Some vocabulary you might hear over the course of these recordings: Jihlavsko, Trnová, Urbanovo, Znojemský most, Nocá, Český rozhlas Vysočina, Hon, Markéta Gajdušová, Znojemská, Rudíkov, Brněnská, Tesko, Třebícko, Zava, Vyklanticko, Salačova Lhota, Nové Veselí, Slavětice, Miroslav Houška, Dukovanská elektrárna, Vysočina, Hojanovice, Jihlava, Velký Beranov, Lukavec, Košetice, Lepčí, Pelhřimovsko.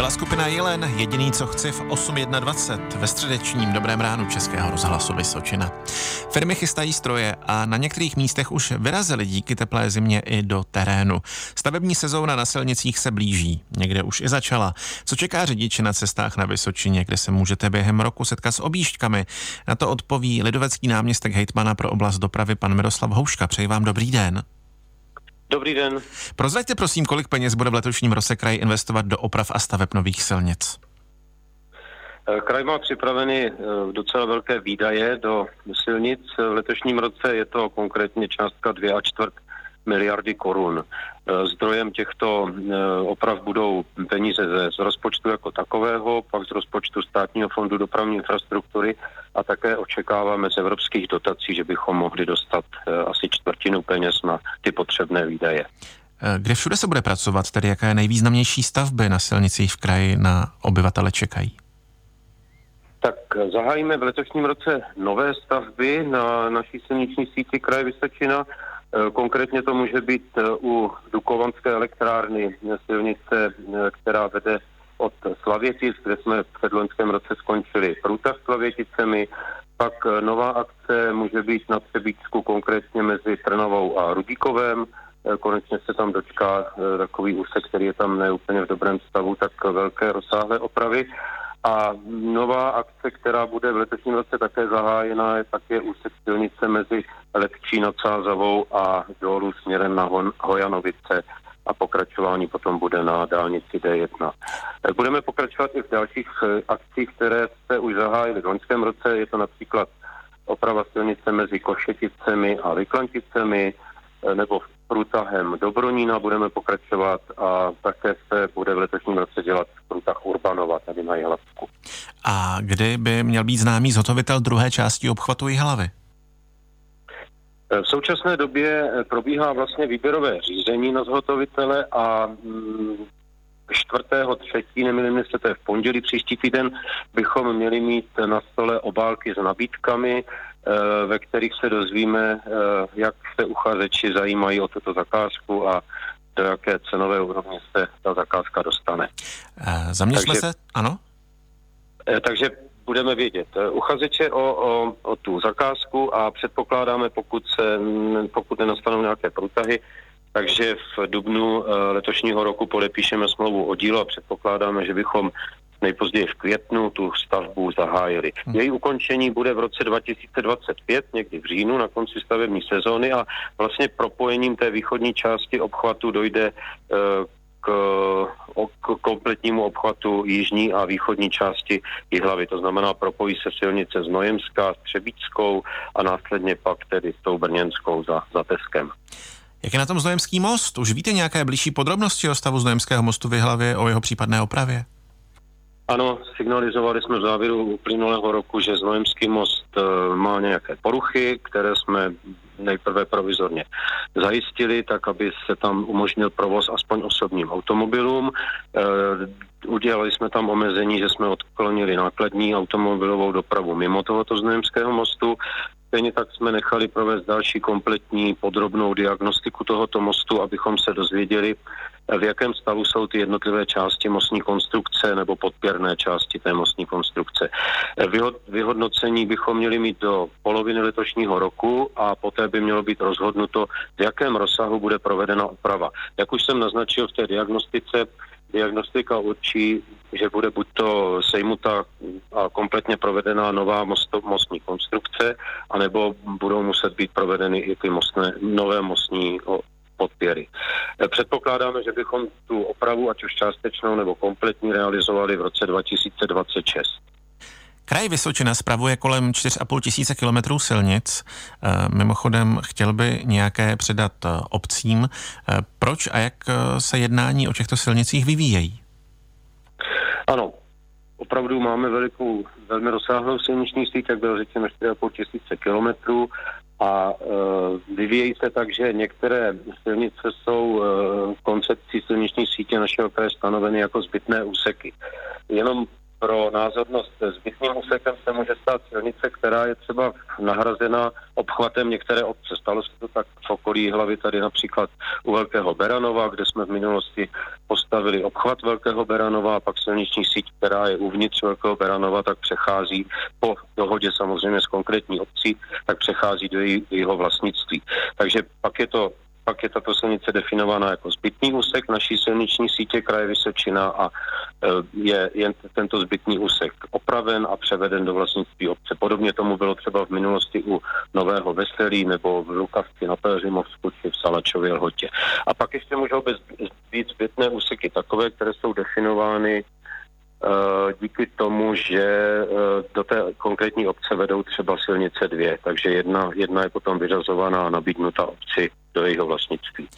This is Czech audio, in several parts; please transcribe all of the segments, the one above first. byla skupina Jelen, jediný, co chci v 8.21 ve středečním dobrém ránu Českého rozhlasu Vysočina. Firmy chystají stroje a na některých místech už vyrazily díky teplé zimě i do terénu. Stavební sezóna na silnicích se blíží, někde už i začala. Co čeká řidiče na cestách na Vysočině, kde se můžete během roku setkat s objížďkami? Na to odpoví lidovecký náměstek hejtmana pro oblast dopravy pan Miroslav Houška. Přeji vám dobrý den. Dobrý den. Prozraďte prosím, kolik peněz bude v letošním roce kraj investovat do oprav a staveb nových silnic? Kraj má připraveny docela velké výdaje do silnic. V letošním roce je to konkrétně částka 2,25 miliardy korun. Zdrojem těchto oprav budou peníze z rozpočtu jako takového, pak z rozpočtu Státního fondu dopravní infrastruktury a také očekáváme z evropských dotací, že bychom mohli dostat asi čtvrtinu peněz na ty potřebné výdaje. Kde všude se bude pracovat, tedy jaké nejvýznamnější stavby na silnicích v kraji na obyvatele čekají? Tak zahájíme v letošním roce nové stavby na naší silniční síti kraje Vysočina. Konkrétně to může být u Dukovanské elektrárny silnice, která vede od Slavětic, kde jsme v předloňském roce skončili průtah s Slavěticemi. Pak nová akce může být na Třebícku, konkrétně mezi Trnovou a Rudíkovem. Konečně se tam dočká takový úsek, který je tam neúplně v dobrém stavu, tak velké rozsáhlé opravy. A nová akce, která bude v letošním roce také zahájena, je také úsek silnice mezi Lepčí, Nocá, Zavou a dolů směrem na Hon, Hojanovice a pokračování potom bude na dálnici D1. Budeme pokračovat i v dalších akcích, které se už zahájily v loňském roce. Je to například oprava silnice mezi Košeticemi a Vyklanticemi nebo průtahem do Brněna budeme pokračovat a také se bude v letošním roce dělat průtah Urbanova tady na Jihlavsku. A kdy by měl být známý zhotovitel druhé části obchvatu Jihlavy? V současné době probíhá vlastně výběrové řízení na zhotovitele a 4.3., nemilím se, to je v pondělí příští týden, bychom měli mít na stole obálky s nabídkami, ve kterých se dozvíme, jak se uchazeči zajímají o tuto zakázku a do jaké cenové úrovně se ta zakázka dostane. Ano? Takže budeme vědět uchazeče o tu zakázku a předpokládáme, pokud nenastanou nějaké průtahy, takže v dubnu letošního roku podepíšeme smlouvu o dílo a předpokládáme, že bychom nejpozději v květnu tu stavbu zahájili. Její ukončení bude v roce 2025, někdy v říjnu, na konci stavební sezóny a vlastně propojením té východní části obchvatu dojde k kompletnímu obchvatu jižní a východní části Jihlavy. To znamená, propojí se silnice Znojemská s Třebíckou a následně pak tedy s tou brněnskou za Teskem. Jak je na tom Znojemský most? Už víte nějaké blížší podrobnosti o stavu Znojemského mostu v Jihlavě, o jeho případné opravě? Ano, signalizovali jsme v závěru uplynulého roku, že Znojemský most má nějaké poruchy, které jsme nejprve provizorně zajistili, tak aby se tam umožnil provoz aspoň osobním automobilům. Udělali jsme tam omezení, že jsme odklonili nákladní automobilovou dopravu mimo tohoto Znojemského mostu. Stejně tak jsme nechali provést další kompletní podrobnou diagnostiku tohoto mostu, abychom se dozvěděli, v jakém stavu jsou ty jednotlivé části mostní konstrukce nebo podpěrné části té mostní konstrukce. Vyhodnocení bychom měli mít do poloviny letošního roku a poté by mělo být rozhodnuto, v jakém rozsahu bude provedena oprava. Jak už jsem naznačil v té diagnostice, diagnostika určí, že bude buďto sejmuta a kompletně provedená nová mostní konstrukce, anebo budou muset být provedeny i ty nové mostní podpěry. Předpokládáme, že bychom tu opravu, ať už částečnou nebo kompletní, realizovali v roce 2026. Kraj Vysočina spravuje kolem 4,5 tisíce kilometrů silnic. Mimochodem chtěl by nějaké předat obcím. Proč a jak se jednání o těchto silnicích vyvíjejí? Ano, opravdu máme velmi rozsáhlou silniční síť, jak bylo řečeno 4,5 tisíce kilometrů. A vyvíjí se tak, že některé silnice jsou v koncepci silniční sítě našeho kraje stanoveny jako zbytné úseky. Jenom pro názornost. Zbytným úsekem se může stát silnice, která je třeba nahrazena obchvatem některé obce. Stalo se to tak v okolí Jihlavy, tady například u Velkého Beranova, kde jsme v minulosti postavili obchvat Velkého Beranova a pak silniční síť, která je uvnitř Velkého Beranova, tak přechází po dohodě samozřejmě s konkrétní obcí, tak přechází do jeho vlastnictví. Takže pak je tato silnice definována jako zbytný úsek naší silniční sítě kraje Vysočina a je jen tento zbytný úsek opraven a převeden do vlastnictví obce. Podobně tomu bylo třeba v minulosti u Nového Veselí nebo v Lukavci na Pelhřimovsku či v Salačově Lhotě. A pak ještě můžou být zbytné úseky takové, které jsou definovány díky tomu, že do té konkrétní obce vedou třeba silnice dvě, takže jedna je potom vyřazovaná a nabídnuta obci do jejího vlastnictví.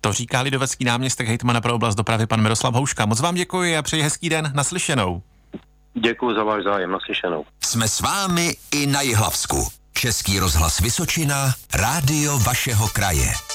To říká lidovecký náměstek hejtmana pro oblast dopravy pan Miroslav Houška. Moc vám děkuji a přeji hezký den, naslyšenou. Děkuji za váš zájem, naslyšenou. Jsme s vámi i na Jihlavsku. Český rozhlas Vysočina, rádio vašeho kraje.